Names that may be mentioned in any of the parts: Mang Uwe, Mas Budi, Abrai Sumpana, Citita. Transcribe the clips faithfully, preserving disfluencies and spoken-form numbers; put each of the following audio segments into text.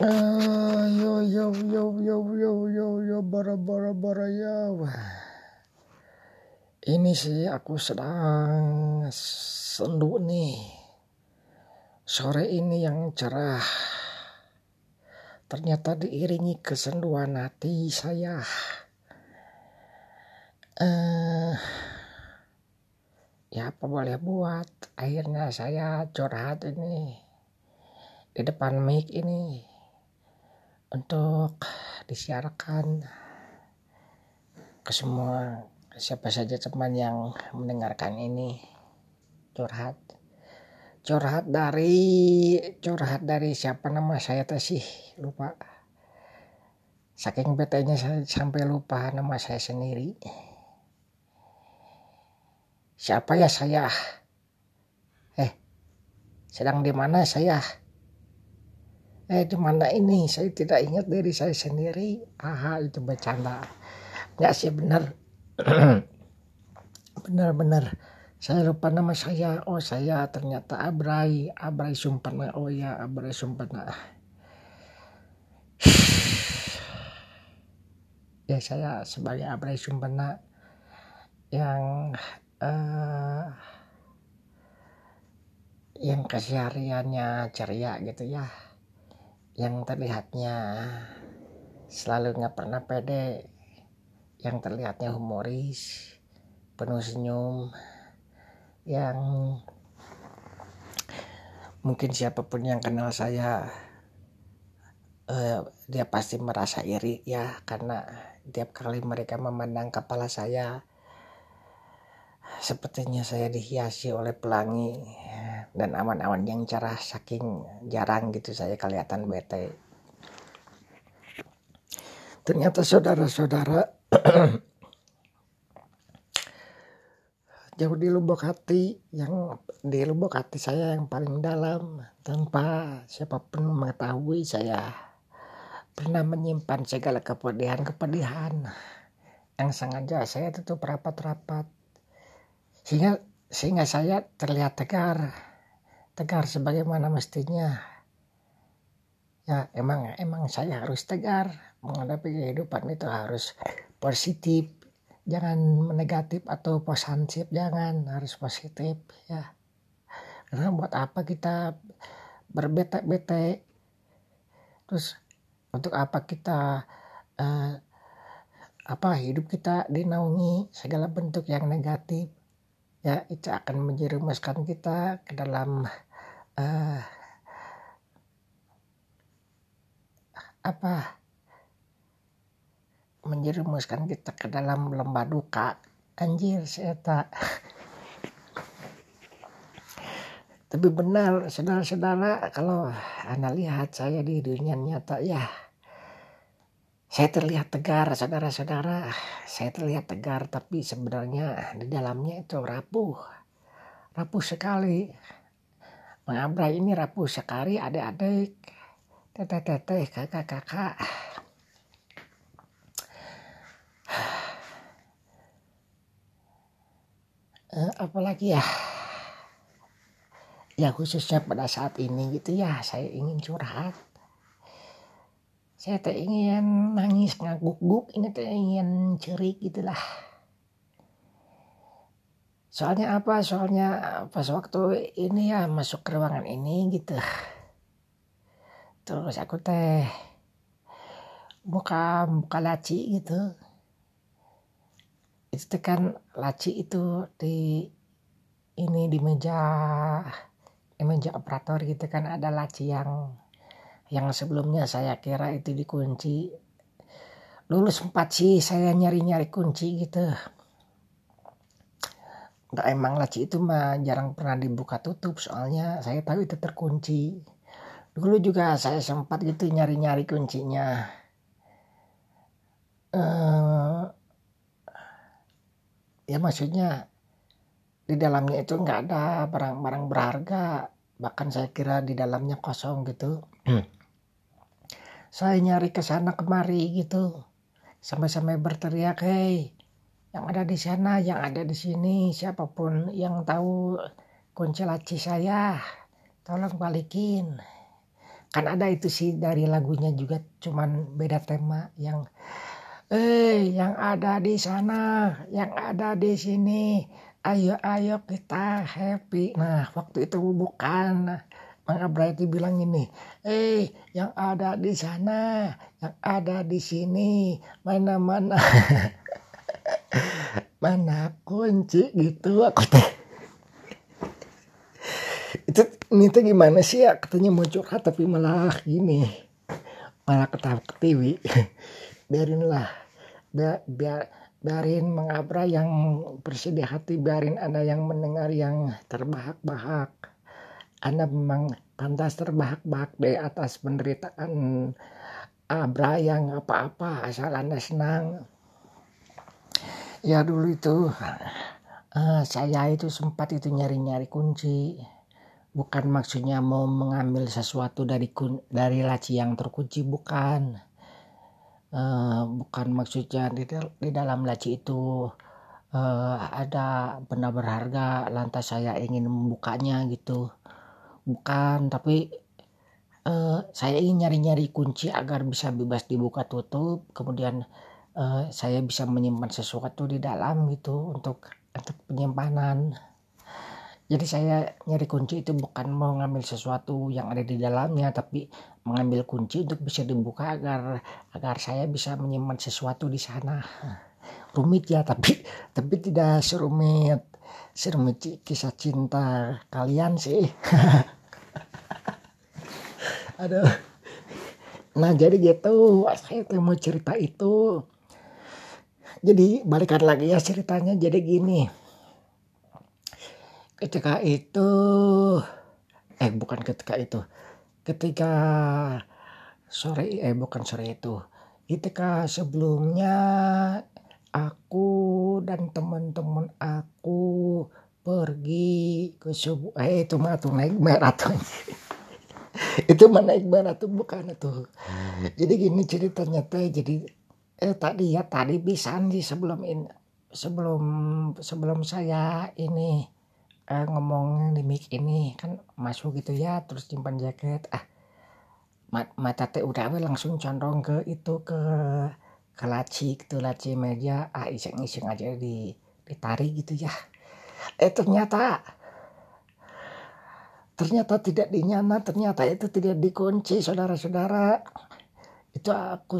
Uh, yo yo yo yo yo yo yo bara bara bara ya. Ini sih aku sedang sendu nih. Sore ini yang cerah ternyata diiringi kesenduan hati saya. Uh, ya apa boleh buat, akhirnya saya curhat ini di depan mic ini untuk disiarkan ke semua, siapa saja teman yang mendengarkan ini. Curhat curhat dari curhat dari siapa nama saya teh sih lupa, saking betenya saya sampai lupa nama saya sendiri. Siapa ya saya? Eh sedang di mana saya? Eh, di mana ini? Saya tidak ingat diri saya sendiri. Aha, itu bercanda. Enggak sih, benar. Benar-benar. Saya lupa nama saya. Oh, saya ternyata Abrai. Abrai Sumpana. Oh ya, Abrai Sumpana. Ya, saya sebagai Abrai Sumpana yang... Uh, yang kesehariannya ceria gitu ya. Yang terlihatnya selalu nggak pernah pede, yang terlihatnya humoris, penuh senyum, yang mungkin siapapun yang kenal saya eh, dia pasti merasa iri ya, karena tiap kali mereka memandang kepala saya sepertinya saya dihiasi oleh pelangi dan awan-awan yang cerah, saking jarang gitu saya kelihatan bete. Ternyata saudara-saudara jauh di lubuk hati, yang di lubuk hati saya yang paling dalam, tanpa siapapun mengetahui saya pernah menyimpan segala kepedihan-kepedihan yang sengaja saya tutup rapat-rapat, sehingga sehingga saya terlihat tegar. Tegar sebagaimana mestinya. Ya emang emang saya harus tegar. Menghadapi kehidupan itu harus positif. Jangan negatif atau positif. Jangan, harus positif ya. Karena buat apa kita berbete-bete? Terus untuk apa kita eh, apa hidup kita dinaungi segala bentuk yang negatif? Ya itu akan menjerumuskan kita ke dalam uh, apa menjerumuskan kita ke dalam lembah duka. Anjir saya tak tapi benar saudara-saudara, kalau Anda lihat saya di dunia nyata ya, saya terlihat tegar saudara-saudara, saya terlihat tegar tapi sebenarnya di dalamnya itu rapuh, rapuh sekali. Mang Abrai ini rapuh sekali, adik-adik, teteh-teteh, kakak-kakak. Eh, apalagi ya, ya khususnya pada saat ini gitu ya, saya ingin curhat. Saya tak ingin nangis ngaguk-guk, ini tak ingin cerik gitulah. Soalnya apa? Soalnya pas waktu ini ya masuk ke ruangan ini gitu. Terus aku teh buka buka laci gitu. Itu tekan laci itu di ini di meja di meja operator gitu kan, ada laci yang yang sebelumnya saya kira itu dikunci. Dulu sempat sih saya nyari-nyari kunci gitu. Nggak, emang laci itu mah jarang pernah dibuka tutup, soalnya saya tahu itu terkunci. Dulu juga saya sempat gitu nyari-nyari kuncinya. Uh, ya maksudnya di dalamnya itu nggak ada barang-barang berharga. Bahkan saya kira di dalamnya kosong gitu. Saya nyari ke sana kemari gitu, sampai-sampai berteriak, "Hei, yang ada di sana, yang ada di sini, siapapun yang tahu kunci laci saya, tolong balikin." Kan ada itu sih dari lagunya juga, cuman beda tema yang eh yang ada di sana, yang ada di sini, ayo ayo kita happy. Nah waktu itu bukan Mang Abrai itu bilang ini, eh yang ada di sana, yang ada di sini, mana mana mana kunci gitu aku teh. Itu ini tuh gimana sih ya, katanya mau curhat tapi malah gini, malah ketawa ke T V. Biarinlah, biar, biar biarin Mang Abrai yang bersih di hati, biarin Anda yang mendengar yang terbahak-bahak. Anda memang pantas terbahak-bahak di atas penderitaan Abrai yang apa-apa, asal Anda senang. Ya dulu itu uh, saya itu sempat itu nyari-nyari kunci. Bukan maksudnya mau mengambil sesuatu dari kun, dari laci yang terkunci, bukan. Uh, bukan maksudnya di, di dalam laci itu uh, ada benda berharga, lantas saya ingin membukanya gitu. Bukan, tapi uh, saya ingin nyari-nyari kunci agar bisa bebas dibuka tutup. Kemudian uh, saya bisa menyimpan sesuatu di dalam gitu untuk, untuk penyimpanan. Jadi saya nyari kunci itu bukan mau ngambil sesuatu yang ada di dalamnya, tapi mengambil kunci untuk bisa dibuka agar agar saya bisa menyimpan sesuatu di sana. Rumit ya, tapi tapi tidak serumit serumit kisah cinta kalian sih. Aduh. Nah jadi gitu, saya tuh mau cerita itu. Jadi balikan lagi ya ceritanya, jadi gini. Ketika itu, eh bukan ketika itu, ketika sore, eh bukan sore itu, ketika sebelumnya aku dan teman-teman aku pergi ke sebuah, eh itu mah tuh naik maraton, itu mah naik maraton bukan tuh. Jadi gini ceritanya teh, jadi eh tadi ya tadi pisan sih sebelum ini, sebelum sebelum saya ini. Eh, ngomong di mic ini kan masuk gitu ya, terus simpan jaket, ah mat, mata teh udah langsung condong ke itu ke ke laci gitu, laci meja, ah iseng-iseng aja di ditarik gitu ya, eh ternyata ternyata tidak dinyana, ternyata itu tidak dikunci saudara-saudara. Itu aku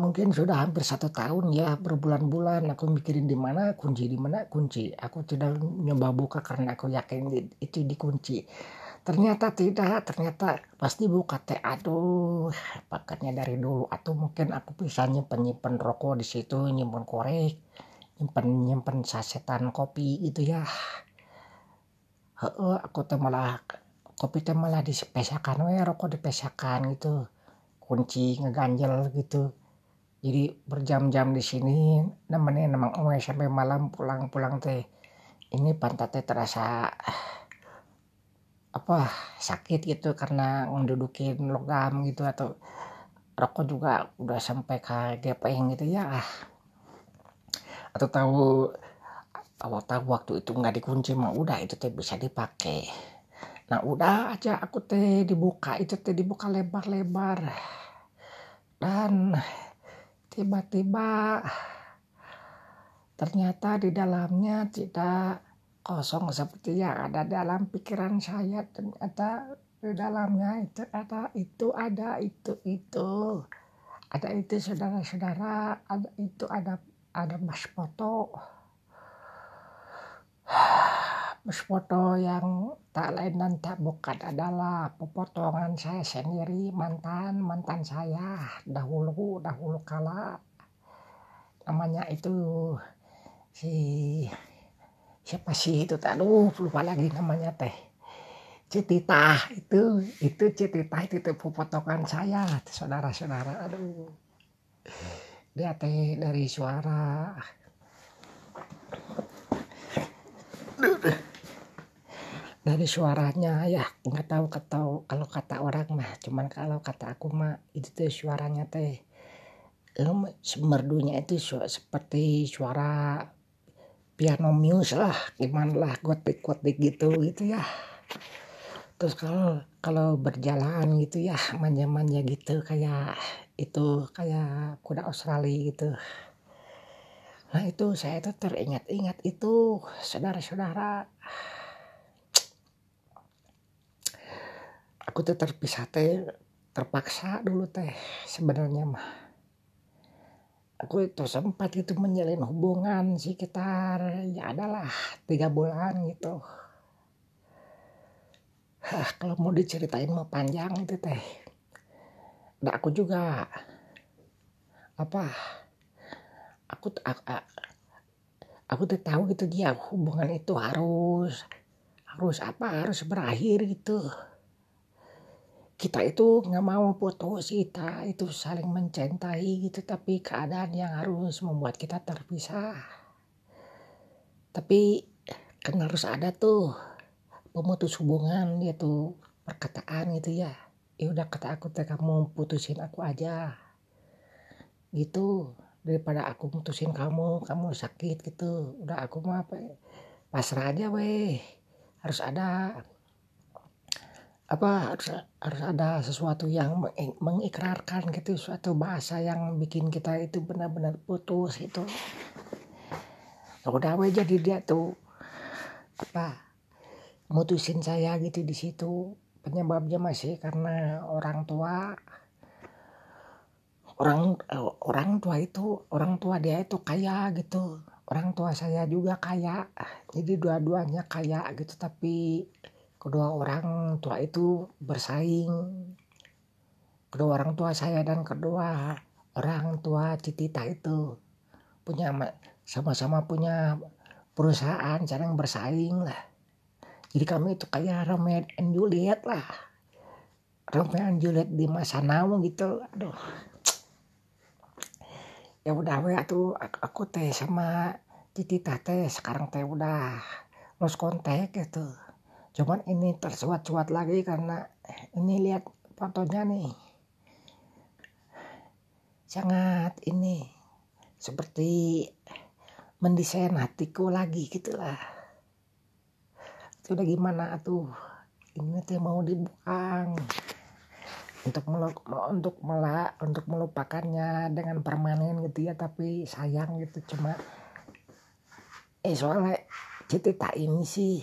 mungkin sudah hampir satu tahun ya, berbulan-bulan aku mikirin di mana kunci, di mana kunci. Aku tidak nyoba buka karena aku yakin itu dikunci. Ternyata tidak, ternyata pasti buka teh. Aduh, pakatnya dari dulu. Atau mungkin aku bisa nyimpen-nyimpen rokok di situ, nyimpen korek, nyimpen-nyimpen sasetan kopi gitu ya. Heeh, aku teh malah kopi teh malah dipesakan, weh rokok dipesakan gitu. Kunci ngeganjel gitu. Jadi berjam-jam di sini nemenin Mang Uwe sampai malam, pulang-pulang teh ini pantat teh terasa apa sakit gitu karena ngedudukin logam gitu, atau rokok juga udah sampai ke gepeng gitu ya. Atau tahu kalau tahu waktu itu nggak dikunci mah udah itu teh bisa dipakai. Nah udah aja aku teh dibuka, itu teh dibuka lebar-lebar. Dan tiba-tiba ternyata di dalamnya tidak kosong seperti yang ada dalam pikiran saya. Ternyata di dalamnya itu ada, itu ada, itu, itu. Ada itu saudara-saudara, ada itu, ada ada mas foto. Mas foto yang tak lain dan tak bukan adalah pepotongan saya sendiri, mantan mantan saya dahulu dahulu kala. Namanya itu si siapa sih itu, aduh lupa lagi namanya teh. Citita itu itu Citita itu teh pepotongan saya, saudara-saudara. Aduh, dia teh dari suara, aduh, dari suaranya ya nggak tahu ketau kalau kata orang mah, cuman kalau kata aku mah itu tuh suaranya teh merdunya itu su- seperti suara piano muse lah, gimana lah, gotik gotik gitu gitu ya. Terus kalau kalau berjalan gitu ya manja-manja gitu kayak itu kayak kuda Australia gitu. Nah itu saya itu teringat-ingat itu saudara-saudara. Aku tuh terpisah teh terpaksa dulu teh sebenarnya mah. Aku itu sempat itu menjalin hubungan sekitar ya adalah tiga bulan gitu. Hah, kalau mau diceritain mah panjang itu teh. Nah, aku juga apa? Aku aku, aku tuh tahu gitu dia hubungan itu harus harus apa? Harus berakhir gitu. Kita itu nggak mau putus, kita itu saling mencintai gitu, tapi keadaan yang harus membuat kita terpisah. Tapi kan harus ada tuh pemutus hubungan gitu, perkataan gitu ya. Ya udah kata aku, kamu putusin aku aja gitu, daripada aku putusin kamu, kamu sakit gitu. Udah aku mah pasrah aja weh. Harus ada apa harus, harus ada sesuatu yang mengikrarkan gitu, suatu bahasa yang bikin kita itu benar-benar putus itu. Udah weh, jadi dia tuh apa mutusin saya gitu. Di situ penyebabnya masih karena orang tua orang orang tua itu orang tua dia itu kaya gitu, orang tua saya juga kaya, jadi dua-duanya kaya gitu. Tapi kedua orang tua itu bersaing, kedua orang tua saya dan kedua orang tua Citita itu punya sama-sama punya perusahaan, saling bersaing lah. Jadi kami itu kayak Romeo and Juliet lah. Romeo and Juliet di masa now gitu. Aduh. Ya udah weh tuh aku, aku teh sama Citita teh sekarang teh udah lost contact gitu. Cuman ini tersuat-suat lagi karena ini lihat fotonya nih. Sangat ini seperti mendesain hatiku lagi gitulah. Sudah gimana tuh ini teh mau dibuang untuk meluk, untuk melak untuk melupakannya dengan permanen gitu ya. Tapi sayang gitu, cuma eh soalnya cerita ini sih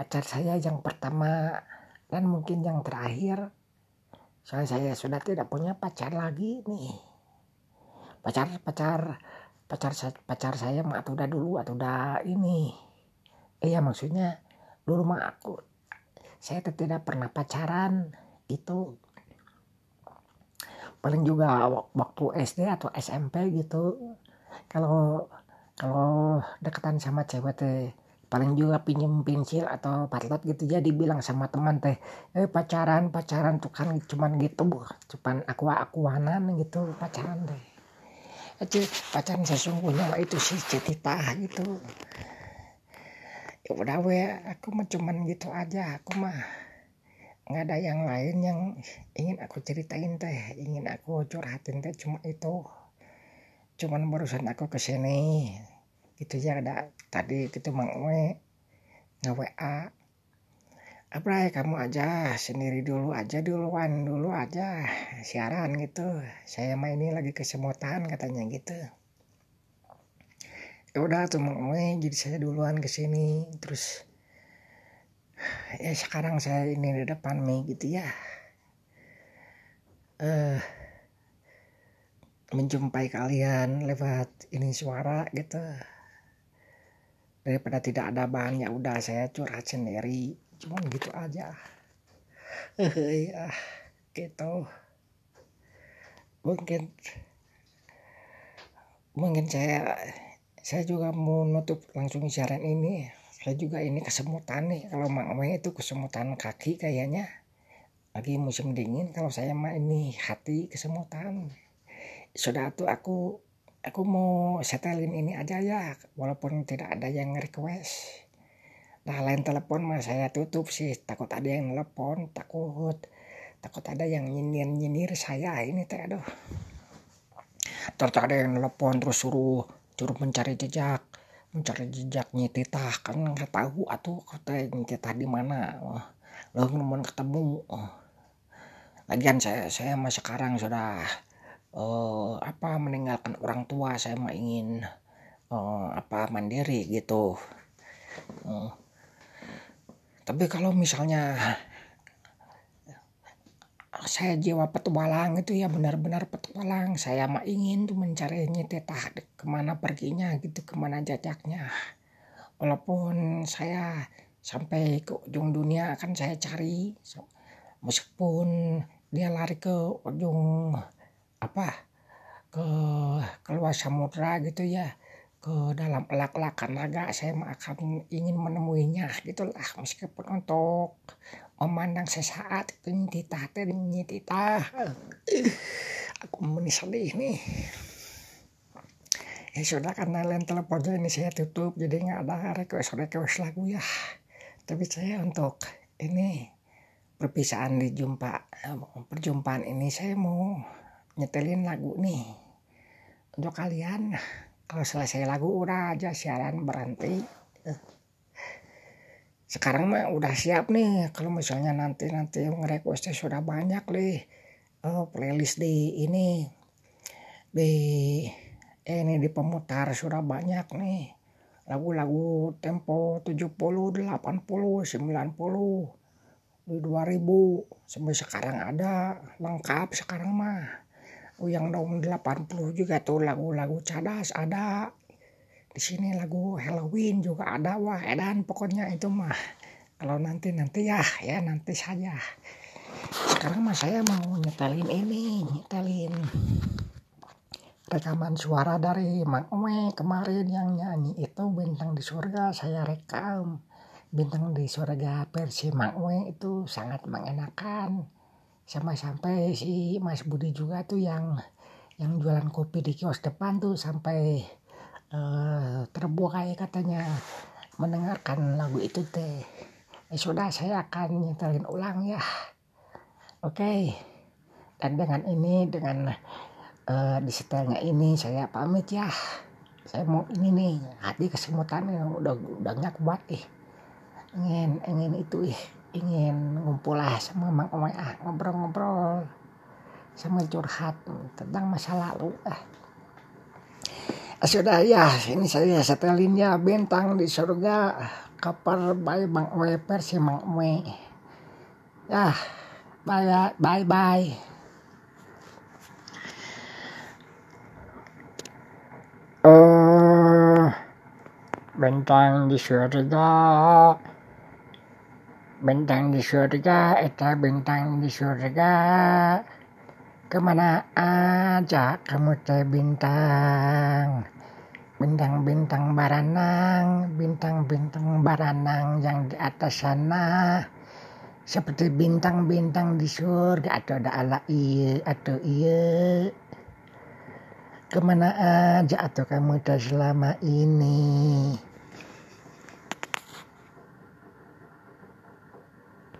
pacar saya yang pertama dan mungkin yang terakhir. Soalnya saya sudah tidak punya pacar lagi nih. Pacar pacar pacar pacar saya mah atau udah dulu atau udah ini. Iya eh, maksudnya dulu mah aku saya tidak pernah pacaran gitu. Paling juga waktu S D atau S M P gitu. Kalau kalau deketan sama cewek teh paling juga pinjem pensil atau patlot gitu. Jadi bilang sama teman teh, "Eh pacaran, pacaran tuh kan cuman gitu, Bu. Cuman aku-akuanan gitu pacaran teh." Jadi pacaran sesungguhnya itu sih Citita gitu. Udah weh aku mah cuman gitu aja, aku mah nggak ada yang lain yang ingin aku ceritain teh, ingin aku curhatin teh cuma itu, cuman barusan aku kesini gitu ya. Ada tadi gitu Mang Uwe nge W A, Abrai kamu aja sendiri dulu aja duluan dulu aja siaran gitu, saya mah ini lagi kesemutan katanya gitu. Ya udah tuh Mang Uwe, jadi saya duluan kesini. Terus ya sekarang saya ini di depan nih gitu ya, uh, menjumpai kalian lewat ini suara gitu. Daripada tidak ada bahan, ya udah saya curhat sendiri, cuman gitu aja. uh, ya gitu mungkin mungkin saya Saya juga mau nutup langsung siaran ini. Saya juga ini kesemutan nih. Kalau Mang Uwe itu kesemutan kaki kayaknya. Lagi musim dingin. Kalau saya mah ini hati kesemutan. Sudah tuh aku aku mau setelin ini aja ya. Walaupun tidak ada yang request. Nah lain telepon mah saya tutup sih. Takut ada yang telepon. Takut. Takut ada yang nyindir-nyindir saya ini teh aduh. Terus ada yang telepon terus suruh. Suruh mencari jejak, mencari jejaknya Titah kan nggak tahu atau kata Titah di mana. lalu nemuin ketemu. Oh. Lagian saya saya mah sekarang sudah uh, apa meninggalkan orang tua, saya mah ingin uh, apa mandiri gitu. Uh. Tapi kalau misalnya saya jiwa petualang itu ya benar-benar petualang. Saya mah ingin tuh mencarinya tetah, kemana perginya gitu, kemana jejaknya. Walaupun saya sampai ke ujung dunia akan saya cari, meskipun dia lari ke ujung apa ke keluar samudra gitu ya, ke dalam elak-elakan naga, saya akan ingin menemuinya gitulah, meskipun untuk memandang sesaat itu nyititah nyititah aku menisali nih ya sudah, karena lain teleponnya ini saya tutup jadi nggak ada request-request lagu ya, tapi saya untuk ini perpisahan di jumpa perjumpaan ini saya mau nyetelin lagu nih untuk kalian. Kalau selesai lagu udah aja siaran berhenti. Sekarang mah udah siap nih. Kalau misalnya nanti-nanti requestnya sudah banyak nih. Oh, playlist di ini. Di eh, ini di pemutar sudah banyak nih. Lagu-lagu tempo tujuh puluh, delapan puluh, sembilan puluh, dua ribu. Sampai sekarang ada. Lengkap sekarang mah. Yang tahun delapan puluh juga tuh lagu-lagu cadas ada. Di sini lagu Halloween juga ada. Wah, edan pokoknya itu mah. Kalau nanti-nanti ya, ya nanti saja. Sekarang mah saya mau nyetelin ini, nyetelin rekaman suara dari Mang Uwe kemarin yang nyanyi itu Bintang di Surga. Saya rekam Bintang di Surga versi Mang Uwe, itu sangat mengenakan. Sama sampai si Mas Budi juga tuh yang yang jualan kopi di kios depan tuh sampai uh, terbuai katanya mendengarkan lagu itu teh. Eh, sudah saya akan nyetelin ulang ya. Oke. Okay. Dan dengan ini dengan uh, disetelnya ini saya pamit ya. Saya mau ini nih hati kesemutan yang udah udah nggak kuat ih. Ingin ingin itu ih. ingin ngumpul lah sama Mang Uwe, ah ngobrol-ngobrol sama curhat tentang masa lalu ah. Sudah ya, ini saya setelin ya Bintang di Surga cover by Mang Uwe versi Mang Uwe. Ya, bye bye bye. Oh, Bintang di Surga. Bintang di surga, eta bintang di surga. Kemana aja kamu teh bintang. Bintang-bintang baranang, bintang-bintang baranang yang di atas sana. Seperti bintang-bintang di surga, atau ada ala iya, atau iya. Kemana aja atau kamu teh selama ini.